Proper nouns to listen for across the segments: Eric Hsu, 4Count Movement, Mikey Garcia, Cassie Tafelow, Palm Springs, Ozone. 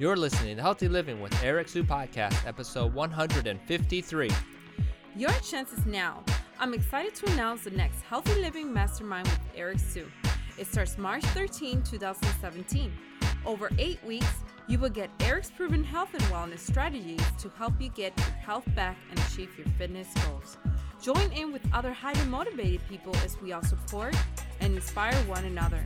You're listening to Healthy Living with Eric Hsu Podcast, episode 153. Your chance is now. I'm excited to announce the next Healthy Living Mastermind with Eric Hsu. It starts March 13, 2017. Over 8 weeks, you will get Eric's proven health and wellness strategies to help you get your health back and achieve your fitness goals. Join in with other highly motivated people as we all support and inspire one another.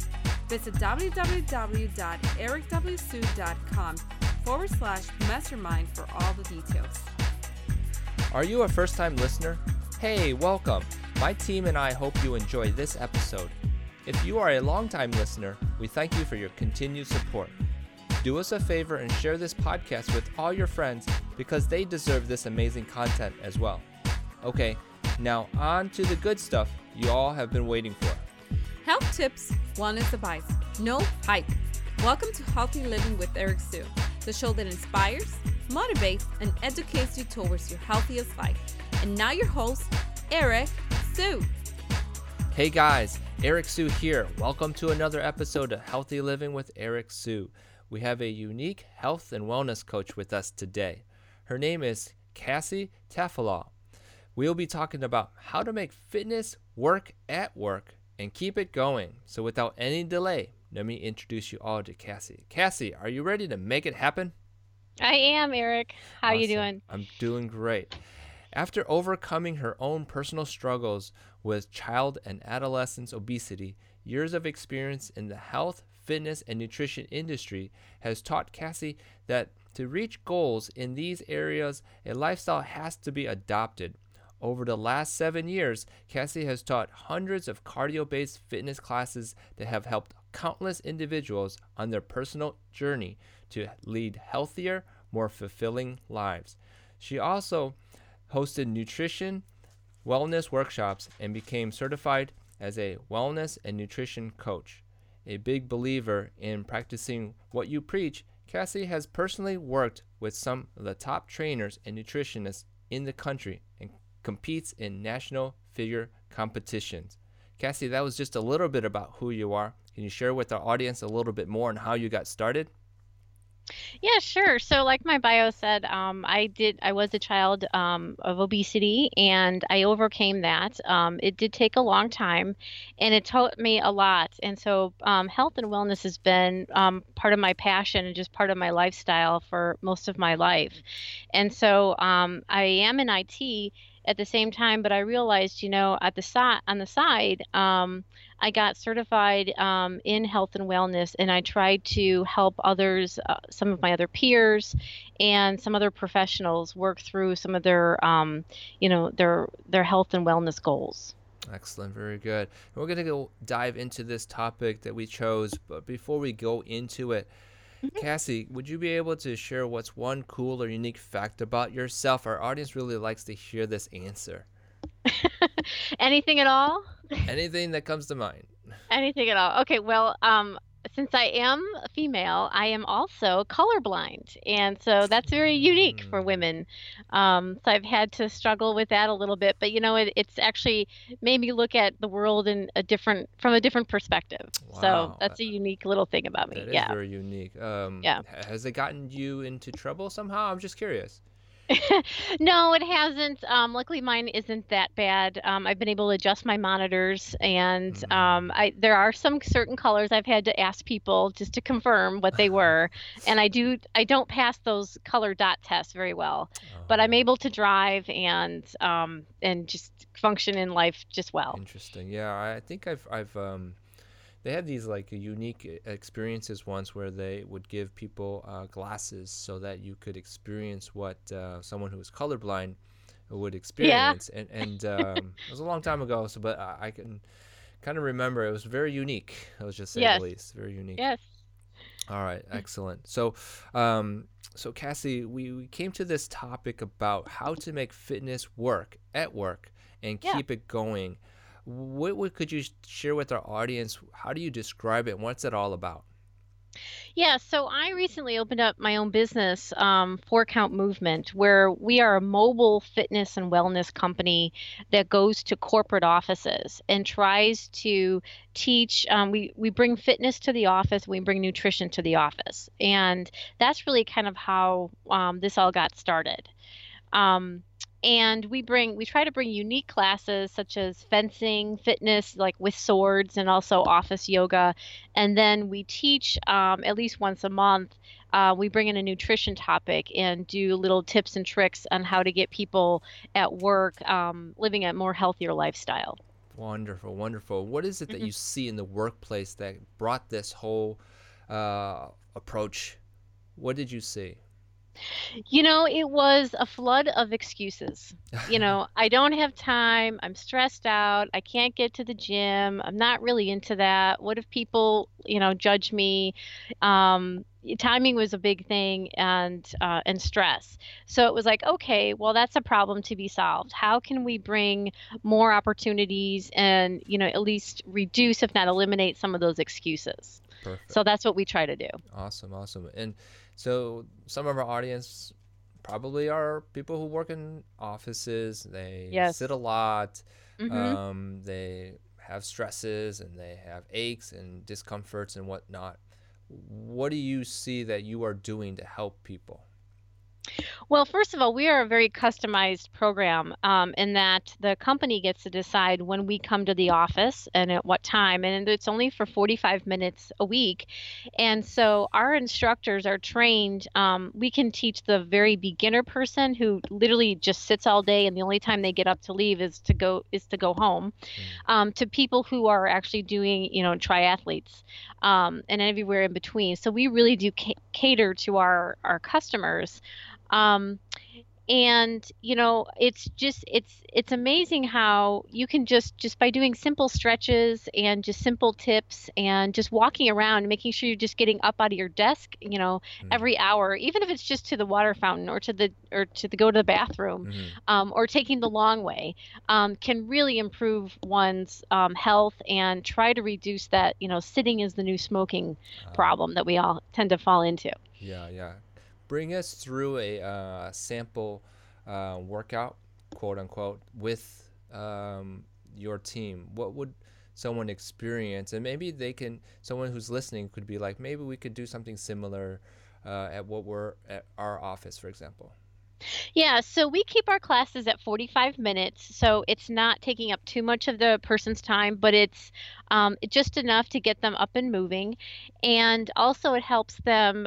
Visit www.ericwhsu.com/mastermind for all the details. Are you a first-time listener? Hey, welcome. My team and I hope you enjoy this episode. If you are a long-time listener, we thank you for your continued support. Do us a favor and share this podcast with all your friends because they deserve this amazing content as well. Okay, now on to the good stuff you all have been waiting for. Health tips, wellness advice, no hype. Welcome to Healthy Living with Eric Hsu, the show that inspires, motivates, and educates you towards your healthiest life. And now your host, Eric Hsu. Hey guys, Eric Hsu here. Welcome to another episode of Healthy Living with Eric Hsu. We have a unique health and wellness coach with us today. Her name is Cassie Tafelow. We'll be talking about how to make fitness work at work and keep it going. So without any delay, let me introduce you all to Cassie. Cassie, are you ready to make it happen? I am, Eric. How are you doing? I'm doing great. After overcoming her own personal struggles with child and adolescent obesity, years of experience in the health, fitness, and nutrition industry has taught Cassie that to reach goals in these areas, a lifestyle has to be adopted. Over the last 7 years, Cassie has taught hundreds of cardio-based fitness classes that have helped countless individuals on their personal journey to lead healthier, more fulfilling lives. She also hosted nutrition, wellness workshops, and became certified as a wellness and nutrition coach. A big believer in practicing what you preach, Cassie has personally worked with some of the top trainers and nutritionists in the country and competes in national figure competitions. Cassie, that was just a little bit about who you are. Can you share with our audience a little bit more on how you got started? Yeah, sure. So like my bio said, I was a child of obesity, and I overcame that. It did take a long time, and it taught me a lot. And so health and wellness has been part of my passion and just part of my lifestyle for most of my life. And so I am in IT at the same time, but I realized, on the side, I got certified in health and wellness, and I tried to help others, some of my other peers and some other professionals work through some of their, their health and wellness goals. Excellent. Very good. And we're going to go dive into this topic that we chose, but before we go into it, Cassie, would you be able to share what's one cool or unique fact about yourself? Our audience really likes to hear this answer. Anything at all? Anything that comes to mind. Anything at all. Okay, well, since I am a female, I am also colorblind. And so that's very unique for women. So I've had to struggle with that a little bit. But, it's actually made me look at the world from a different perspective. Wow. So that's a unique little thing about me. That is very unique. Has it gotten you into trouble somehow? I'm just curious. No, it hasn't. Luckily, mine isn't that bad. I've been able to adjust my monitors, and there are some certain colors I've had to ask people just to confirm what they were, and I don't pass those color dot tests very well, but I'm able to drive and just function in life just well. Interesting. Yeah, I think I've they had these like unique experiences once where they would give people glasses so that you could experience what someone who was colorblind would experience. Yeah. And it was a long time ago, but I can kind of remember it was very unique. I was just saying, yes. At least very unique. Yes. All right. Excellent. So Cassie, we came to this topic about how to make fitness work at work and keep it going. What could you share with our audience? How do you describe it? And what's it all about? Yeah, so I recently opened up my own business, 4Count Movement, where we are a mobile fitness and wellness company that goes to corporate offices and tries to teach. We bring fitness to the office, we bring nutrition to the office, and that's really kind of how this all got started. And we try to bring unique classes such as fencing, fitness, like with swords, and also office yoga. And then we teach at least once a month. We bring in a nutrition topic and do little tips and tricks on how to get people at work living a more healthier lifestyle. Wonderful, wonderful. What is it that you see in the workplace that brought this whole approach? What did you see? It was a flood of excuses. I don't have time. I'm stressed out. I can't get to the gym. I'm not really into that. What if people, judge me? Timing was a big thing and stress. So it was like, okay, well, that's a problem to be solved. How can we bring more opportunities and, at least reduce, if not eliminate, some of those excuses? Perfect. So that's what we try to do. Awesome. And so some of our audience probably are people who work in offices. They sit a lot. Mm-hmm. They have stresses and they have aches and discomforts and whatnot. What do you see that you are doing to help people? Well, first of all, we are a very customized program in that the company gets to decide when we come to the office and at what time. And it's only for 45 minutes a week. And so our instructors are trained. We can teach the very beginner person who literally just sits all day and the only time they get up to leave is to go home, to people who are actually doing, triathletes and everywhere in between. So we really do cater to our customers. And it's amazing how you can just by doing simple stretches and just simple tips and just walking around and making sure you're just getting up out of your desk, every hour, even if it's just to the water fountain or to go to the bathroom, or taking the long way, can really improve one's health and try to reduce that, sitting is the new smoking problem that we all tend to fall into. Yeah. Bring us through a sample workout, quote unquote, with your team. What would someone experience? And maybe someone who's listening could be like, maybe we could do something similar at our office, for example. Yeah, so we keep our classes at 45 minutes, so it's not taking up too much of the person's time, but it's just enough to get them up and moving. And also it helps them,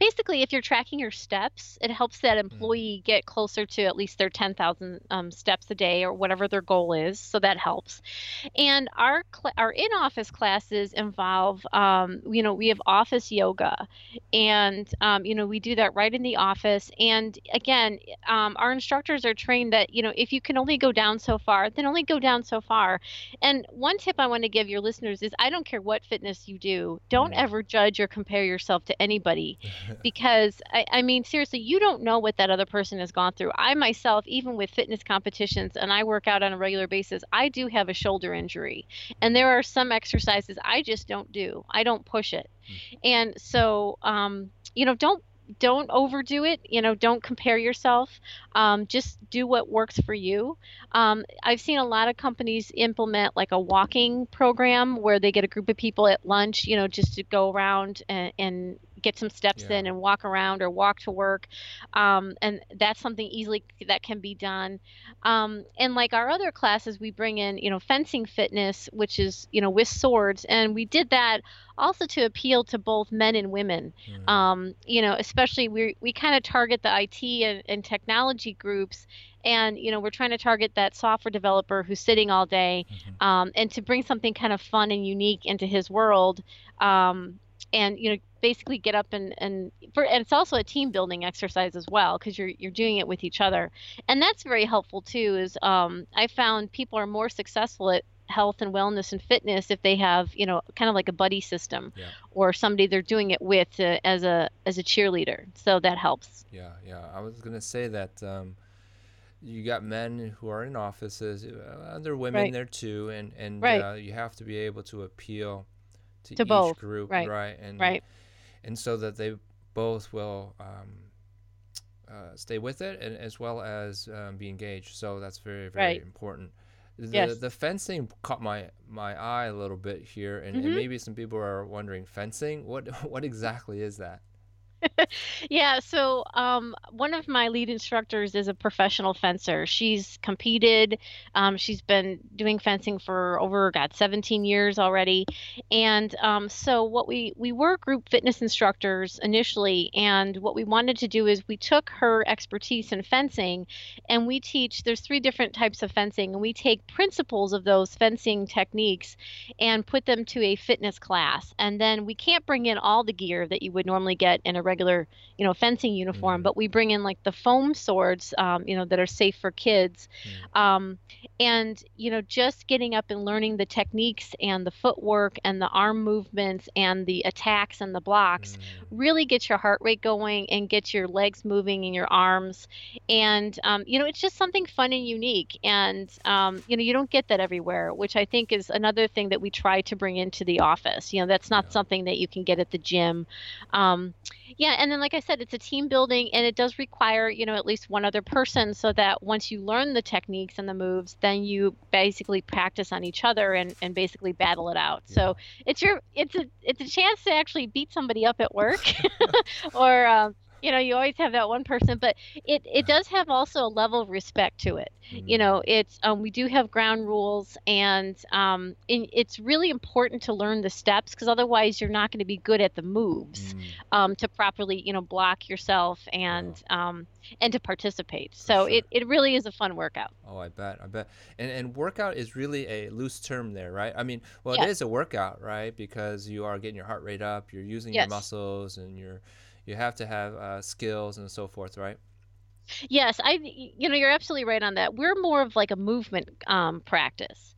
basically if you're tracking your steps, it helps that employee get closer to at least their 10,000 steps a day or whatever their goal is, so that helps. And our in-office classes involve, we have office yoga, and, we do that right in the office. And again, our instructors are trained that, if you can only go down so far, then only go down so far. And one tip I want to give your listeners is, I don't care what fitness you do, don't ever judge or compare yourself to anybody, because I mean, seriously, you don't know what that other person has gone through. I myself, even with fitness competitions, and I work out on a regular basis, I do have a shoulder injury, and there are some exercises I just don't do. I don't push it. And so, don't overdo it. Don't compare yourself. Just do what works for you. I've seen a lot of companies implement like a walking program where they get a group of people at lunch, just to go around and get some steps in and walk around or walk to work. And that's something easily that can be done. And like our other classes, we bring in, fencing fitness, which is, with swords. And we did that also to appeal to both men and women. Especially we kind of target the IT and technology groups. And, we're trying to target that software developer who's sitting all day, and to bring something kind of fun and unique into his world. And, basically get up and it's also a team building exercise as well, because you're doing it with each other. And that's very helpful too, is I found people are more successful at health and wellness and fitness if they have, kind of like a buddy system or somebody they're doing it with as a cheerleader. So that helps. Yeah. I was going to say that you got men who are in offices, other women there too. And you have to be able to appeal to each both. Group. Right. and so that they both will stay with it, and as well as be engaged. So that's very, very important. The fencing caught my eye a little bit here, and maybe some people are wondering, fencing? What exactly is that? Yeah, so one of my lead instructors is a professional fencer. She's competed. She's been doing fencing for over 17 years already. And so what we were group fitness instructors initially, and what we wanted to do is we took her expertise in fencing, and we teach, there's 3 different types of fencing, and we take principles of those fencing techniques and put them to a fitness class. And then we can't bring in all the gear that you would normally get in a regular, fencing uniform, but we bring in like the foam swords, that are safe for kids. Just getting up and learning the techniques and the footwork and the arm movements and the attacks and the blocks really gets your heart rate going and gets your legs moving and your arms. And, it's just something fun and unique. And, you don't get that everywhere, which I think is another thing that we try to bring into the office. That's not something that you can get at the gym. And then, like I said, it's a team building, and it does require, at least one other person, so that once you learn the techniques and the moves, then you basically practice on each other and basically battle it out. Yeah. So it's a chance to actually beat somebody up at work or, you always have that one person, but it does have also a level of respect to it. It's we do have ground rules, and it's really important to learn the steps, because otherwise you're not going to be good at the moves to properly, block yourself and to participate. So it really is a fun workout. Oh, I bet. And workout is really a loose term there, right? I mean, It is a workout, right? Because you are getting your heart rate up, you're using your muscles, and you have to have skills and so forth, right? Yes, you're absolutely right on that. We're more of like a movement practice.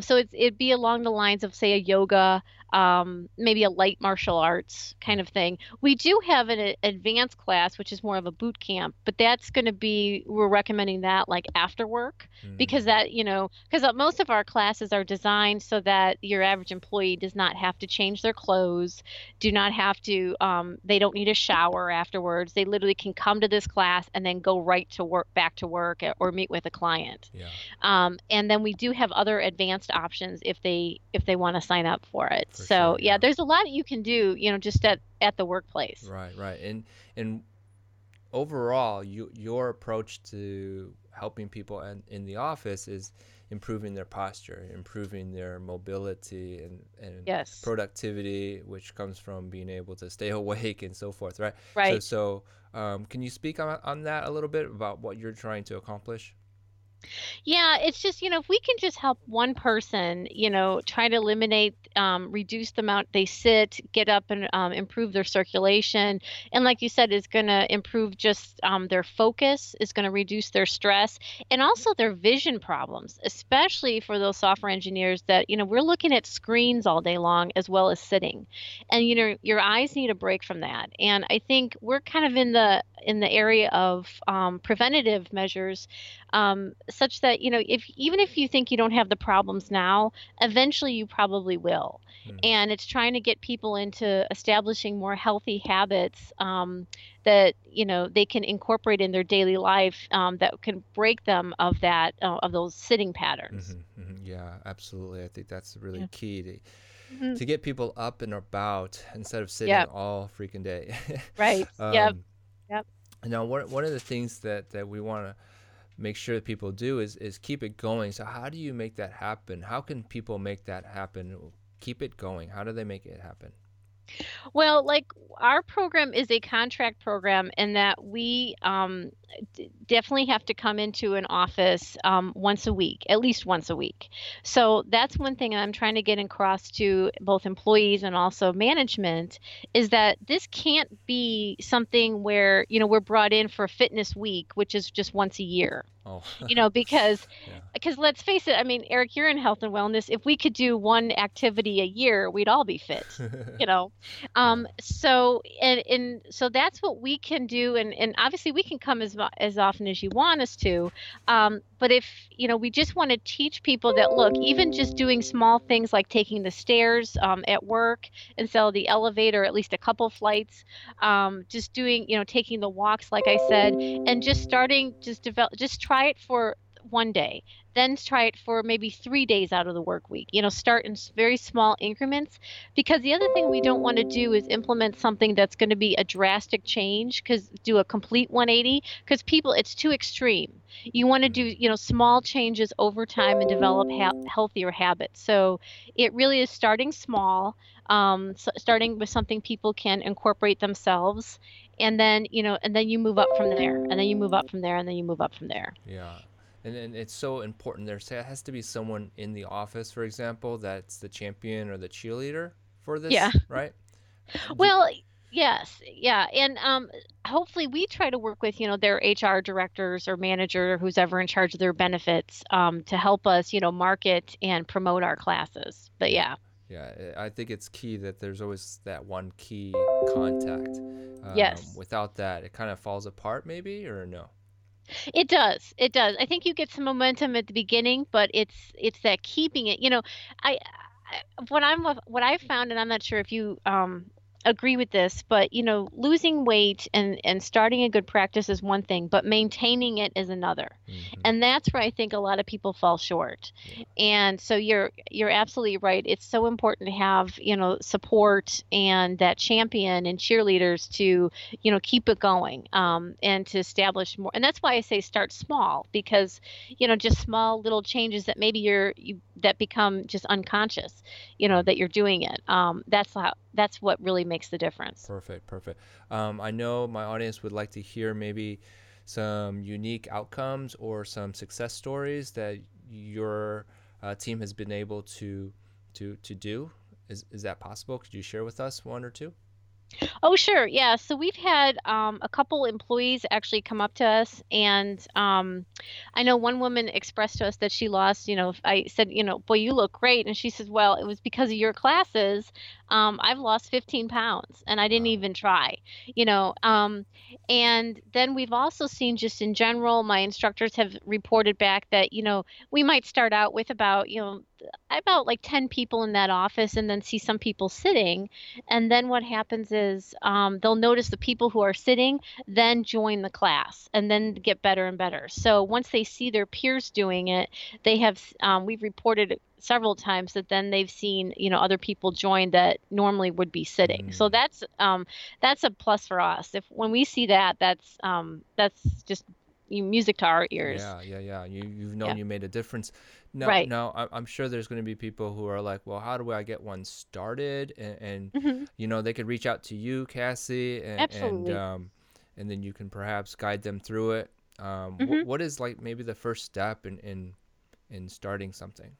So it'd be along the lines of, say, a yoga, maybe a light martial arts kind of thing. We do have an advanced class, which is more of a boot camp, but that's going to be, we're recommending that like after work, because that, because most of our classes are designed so that your average employee does not have to change their clothes, they don't need a shower afterwards. They literally can come to this class and then go right to work, back to work, or meet with a client. Yeah. And then we do have other advanced options if they want to sign up for it. There's a lot you can do, just at the workplace. Right. And overall, your approach to helping people in the office is improving their posture, improving their mobility and productivity, which comes from being able to stay awake and so forth, right? Right. So can you speak on that a little bit about what you're trying to accomplish? Yeah, it's just, if we can just help one person, try to eliminate, reduce the amount they sit, get up and improve their circulation. And like you said, it's going to improve just their focus, it's going to reduce their stress, and also their vision problems, especially for those software engineers that, we're looking at screens all day long as well as sitting. And, your eyes need a break from that. And I think we're kind of in the area of preventative measures, such that, if you think you don't have the problems now, eventually you probably will. And it's trying to get people into establishing more healthy habits that, they can incorporate in their daily life that can break them of that, of those sitting patterns. Yeah, absolutely. I think that's really key to get people up and about instead of sitting all freaking day. Right. Yep. Now, one of the things that we want to make sure that people do is keep it going. So how do you make that happen? How can people make that happen? Keep it going. How do they make it happen? Well, like our program is a contract program in that we definitely have to come into an office at least once a week. So that's one thing I'm trying to get across to both employees and also management, is that this can't be something where, we're brought in for fitness week, which is just once a year. Oh. Because let's face it, I mean, Eric, you're in health and wellness. If we could do one activity a year, we'd all be fit, So that's what we can do. And obviously we can come as as often as you want us to. But if, you know, we just want to teach people that, look, even just doing small things like taking the stairs at work instead of the elevator, at least a couple flights, just doing, you know, taking the walks, like I said, and just starting, just try it for one day, then try it for maybe 3 days out of the work week. You know, start in very small increments, because the other thing we don't want to do is implement something that's going to be a drastic change, because do a complete 180, because people, it's too extreme. You want to do, you know, small changes over time and develop healthier habits. So it really is starting small, starting with something people can incorporate themselves, and then, you know, and then you move up from there, and then you move up from there, and then you move up from there. Yeah. And it's so important. There has to be someone in the office, for example, that's the champion or the cheerleader for this, yeah. Right? Well, yes. Yeah. And hopefully we try to work with, you know, their HR directors or manager or who's ever in charge of their benefits to help us, you know, market and promote our classes. But yeah. Yeah. I think it's key that there's always that one key contact. Yes. Without that, it kind of falls apart maybe, or no? It does. It does. I think you get some momentum at the beginning, but it's that keeping it. You know, what I found, and I'm not sure if you agree with this, but you know, losing weight and starting a good practice is one thing, but maintaining it is another. Mm-hmm. And that's where I think a lot of people fall short. Yeah. And so you're absolutely right. It's so important to have, you know, support and that champion and cheerleaders to, you know, keep it going, and to establish more. And that's why I say start small, because, you know, just small little changes that maybe that become just unconscious, you know, that you're doing it. That's what really makes the difference. Perfect. I know my audience would like to hear maybe some unique outcomes or some success stories that your team has been able to do. Is that possible? Could you share with us one or two? Oh, sure. Yeah. So we've had a couple employees actually come up to us, and I know one woman expressed to us that she lost, you know, I said, you know, boy, you look great. And she says, well, it was because of your classes. I've lost 15 pounds and I didn't even try, you know. And then we've also seen, just in general, my instructors have reported back that, you know, we might start out with about like 10 people in that office, and then see some people sitting. And then what happens is they'll notice the people who are sitting then join the class and then get better and better. So once they see their peers doing it, they have, we've reported several times that then they've seen, you know, other people join that normally would be sitting. Mm-hmm. So that's a plus for us. When we see that's just music to our ears. Yeah. You've known you made a difference. Now, right. Now I'm sure there's going to be people who are like, well, how do I get one started? And mm-hmm. you know, they could reach out to you, Cassie, and then you can perhaps guide them through it. Mm-hmm. What is like maybe the first step in starting something?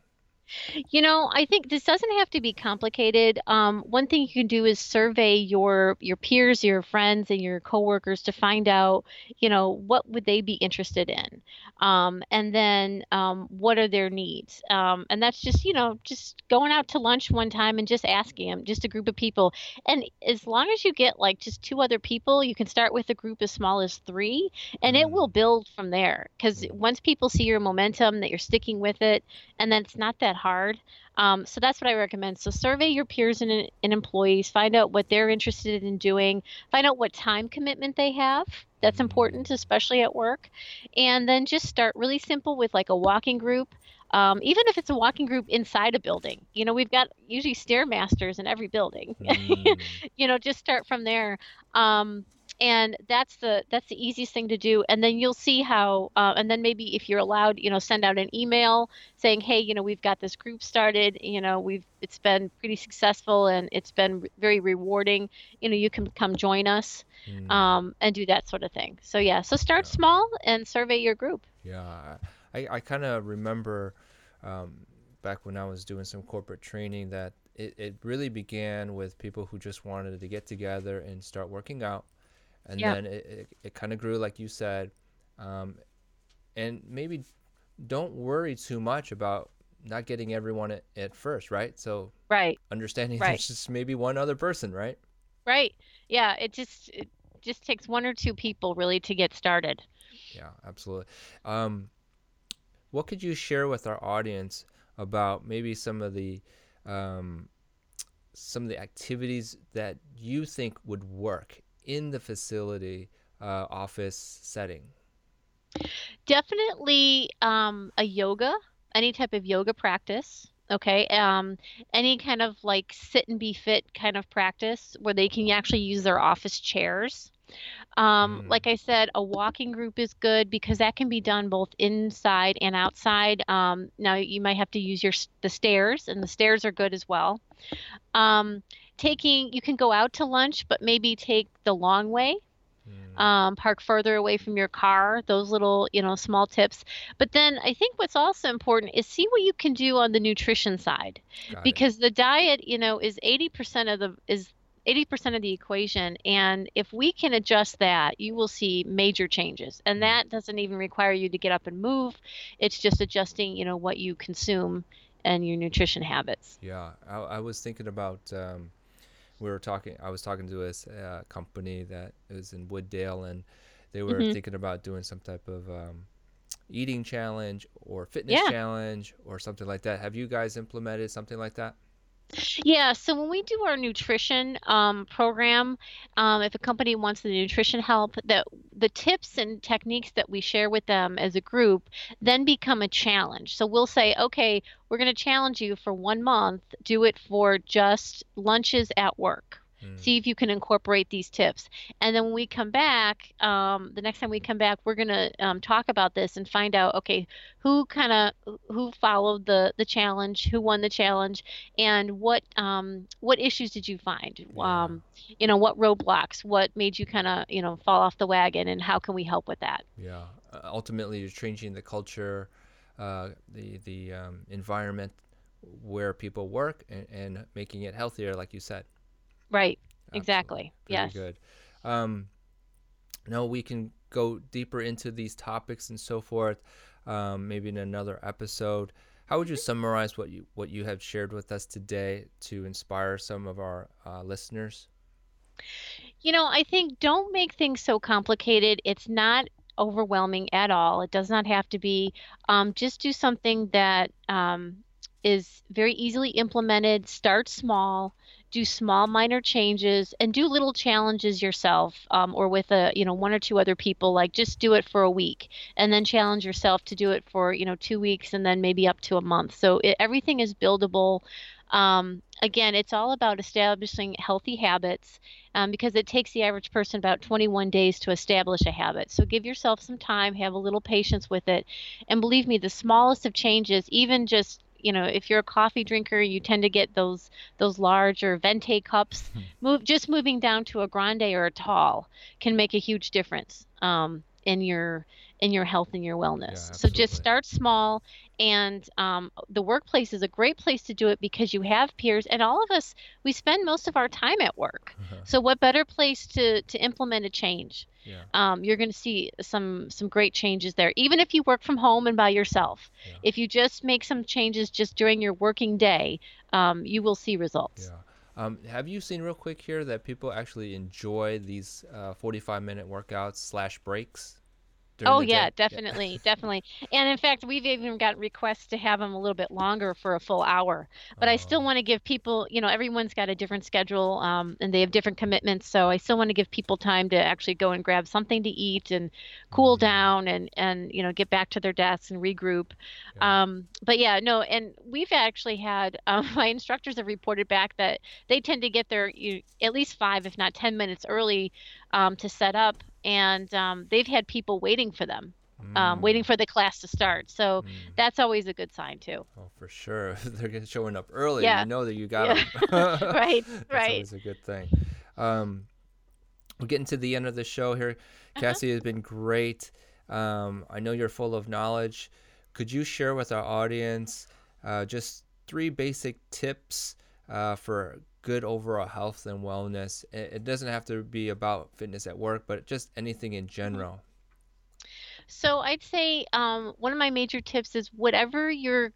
You know, I think this doesn't have to be complicated. One thing you can do is survey your peers, your friends, and your coworkers to find out, you know, what would they be interested in, and then what are their needs. And that's just, you know, just going out to lunch one time and just asking them, just a group of people. And as long as you get like just two other people, you can start with a group as small as 3, and it will build from there. Because once people see your momentum, that you're sticking with it, and then it's not that hard. So that's what I recommend. So survey your peers and employees, find out what they're interested in doing, find out what time commitment they have. That's important, especially at work. And then just start really simple with like a walking group. Even if it's a walking group inside a building, you know, we've got usually stairmasters in every building, you know, just start from there. And that's the easiest thing to do. And then you'll see how, and then maybe if you're allowed, you know, send out an email saying, hey, you know, we've got this group started, you know, it's been pretty successful and it's been very rewarding. You know, you can come join us, and do that sort of thing. So yeah, so start small and survey your group. Yeah. I kind of remember, back when I was doing some corporate training, that it really began with people who just wanted to get together and start working out. And then it kind of grew, like you said, and maybe don't worry too much about not getting everyone at first, right? So understanding there's just maybe one other person, right? Right. Yeah. It just takes one or two people really to get started. Yeah, absolutely. What could you share with our audience about maybe some of the activities that you think would work in the facility office setting? Definitely a yoga, any type of yoga practice. Okay. Any kind of like sit and be fit kind of practice where they can actually use their office chairs. Like I said, a walking group is good because that can be done both inside and outside. Now you might have to use the stairs, and the stairs are good as well. You can go out to lunch, but maybe take the long way. Park further away from your car, those little, small tips. But then I think what's also important is see what you can do on the nutrition side. Because the diet, is 80% of the equation. And if we can adjust that, you will see major changes. And that doesn't even require you to get up and move. It's just adjusting, what you consume and your nutrition habits. Yeah. I was thinking about, I was talking to a company that was in Wooddale, and they were thinking about doing some type of eating challenge or fitness challenge or something like that. Have you guys implemented something like that? Yeah. So when we do our nutrition program, if a company wants the nutrition help, the tips and techniques that we share with them as a group then become a challenge. So we'll say, okay, we're going to challenge you for 1 month. Do it for just lunches at work. See if you can incorporate these tips. And then when we come back, the next time we come back, we're going to talk about this and find out, okay, who followed the challenge, who won the challenge, and what issues did you find? What roadblocks, what made you fall off the wagon, and how can we help with that? Yeah. Ultimately, you're changing the culture, the environment where people work and making it healthier, like you said. Right. Absolutely. Exactly. Very yes. Good. Now we can go deeper into these topics and so forth, maybe in another episode. How would you summarize what you have shared with us today to inspire some of our listeners? I think don't make things so complicated. It's not overwhelming at all. It does not have to be. Just do something that is very easily implemented. Start small. Do small minor changes and do little challenges yourself or with one or two other people, like just do it for a week and then challenge yourself to do it for 2 weeks and then maybe up to a month. So everything is buildable. Again, it's all about establishing healthy habits because it takes the average person about 21 days to establish a habit. So give yourself some time, have a little patience with it. And believe me, the smallest of changes, even just if you're a coffee drinker, you tend to get those larger Venti cups. Just moving down to a grande or a tall can make a huge difference in your health and your wellness. Yeah, so just start small, and the workplace is a great place to do it because you have peers, and all of us, we spend most of our time at work. So what better place to implement a change? Yeah. You're going to see some great changes there, even if you work from home and by yourself. Yeah. If you just make some changes just during your working day, you will see results. Yeah. Have you seen real quick here that people actually enjoy these 45-minute workouts / breaks? Oh yeah, definitely, yeah. Definitely. And in fact, we've even got requests to have them a little bit longer for a full hour. But I still want to give people, everyone's got a different schedule and they have different commitments. So I still want to give people time to actually go and grab something to eat and cool down and get back to their desks and regroup. Yeah. And we've actually had my instructors have reported back that they tend to get their at least 5, if not 10 minutes early to set up. And they've had people waiting for them, waiting for the class to start. So that's always a good sign, too. Oh, for sure. They're showing up early. Yeah. You know that you got them. Right, that's always a good thing. We're getting to the end of the show here. Cassie has been great. I know you're full of knowledge. Could you share with our audience just 3 basic tips for good overall health and wellness? It doesn't have to be about fitness at work, but just anything in general. So I'd say one of my major tips is whatever you're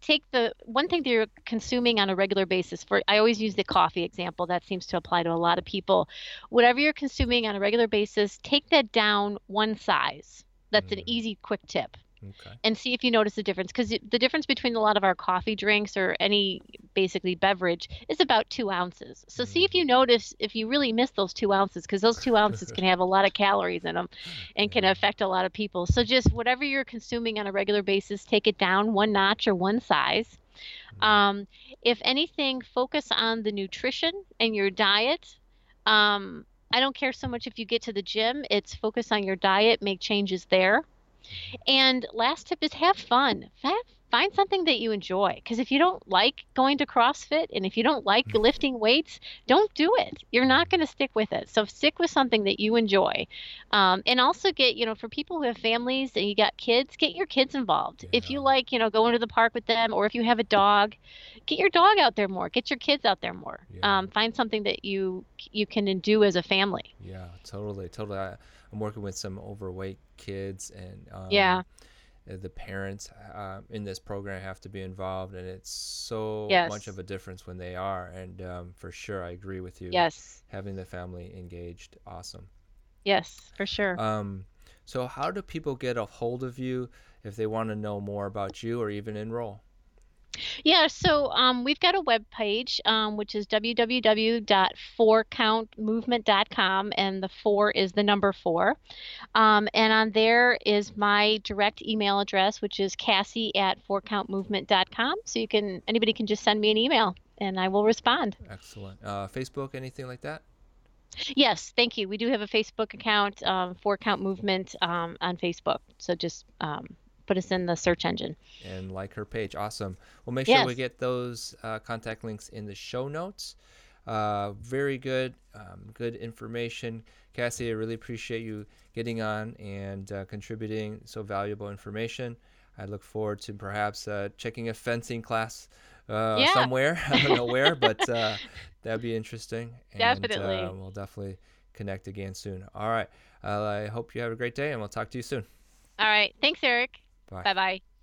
take the one thing that you're consuming on a regular basis. I always use the coffee example. That seems to apply to a lot of people. Whatever you're consuming on a regular basis, take that down 1 size. That's an easy, quick tip. Okay. And see if you notice the difference, because the difference between a lot of our coffee drinks or any basically beverage is about 2 ounces. So see if you notice if you really miss those 2 ounces, because those 2 ounces can have a lot of calories in them and can affect a lot of people. So just whatever you're consuming on a regular basis, take it down one notch or one size. If anything, focus on the nutrition and your diet. I don't care so much if you get to the gym. It's focus on your diet, make changes there. And last tip is have fun. Find something that you enjoy, because if you don't like going to CrossFit and if you don't like lifting weights, don't do it. You're not going to stick with it. So stick with something that you enjoy. And also get, for people who have families and you got kids, get your kids involved. Yeah. If you like, going to the park with them, or if you have a dog, get your dog out there more. Get your kids out there more. Yeah. Find something that you can do as a family. Yeah, totally, totally. I'm working with some overweight kids, and the parents in this program have to be involved, and it's so much of a difference when they are. And for sure, I agree with you. Yes, having the family engaged, awesome. Yes, for sure. So how do people get a hold of you if they want to know more about you or even enroll? Yeah, so we've got a webpage, which is www.4countmovement.com, and the 4 is the number 4. And on there is my direct email address, which is cassie@4countmovement.com. So anybody can just send me an email, and I will respond. Excellent. Facebook, anything like that? Yes, thank you. We do have a Facebook account, 4Count Movement, on Facebook. So just put us in the search engine and like her page. Awesome. We'll make sure we get those contact links in the show notes. Very good. Good information. Cassie, I really appreciate you getting on and contributing so valuable information. I look forward to perhaps checking a fencing class somewhere. I don't know where, but that'd be interesting. Definitely. And we'll definitely connect again soon. All right. I hope you have a great day, and we'll talk to you soon. All right. Thanks, Eric. Bye. Bye-bye.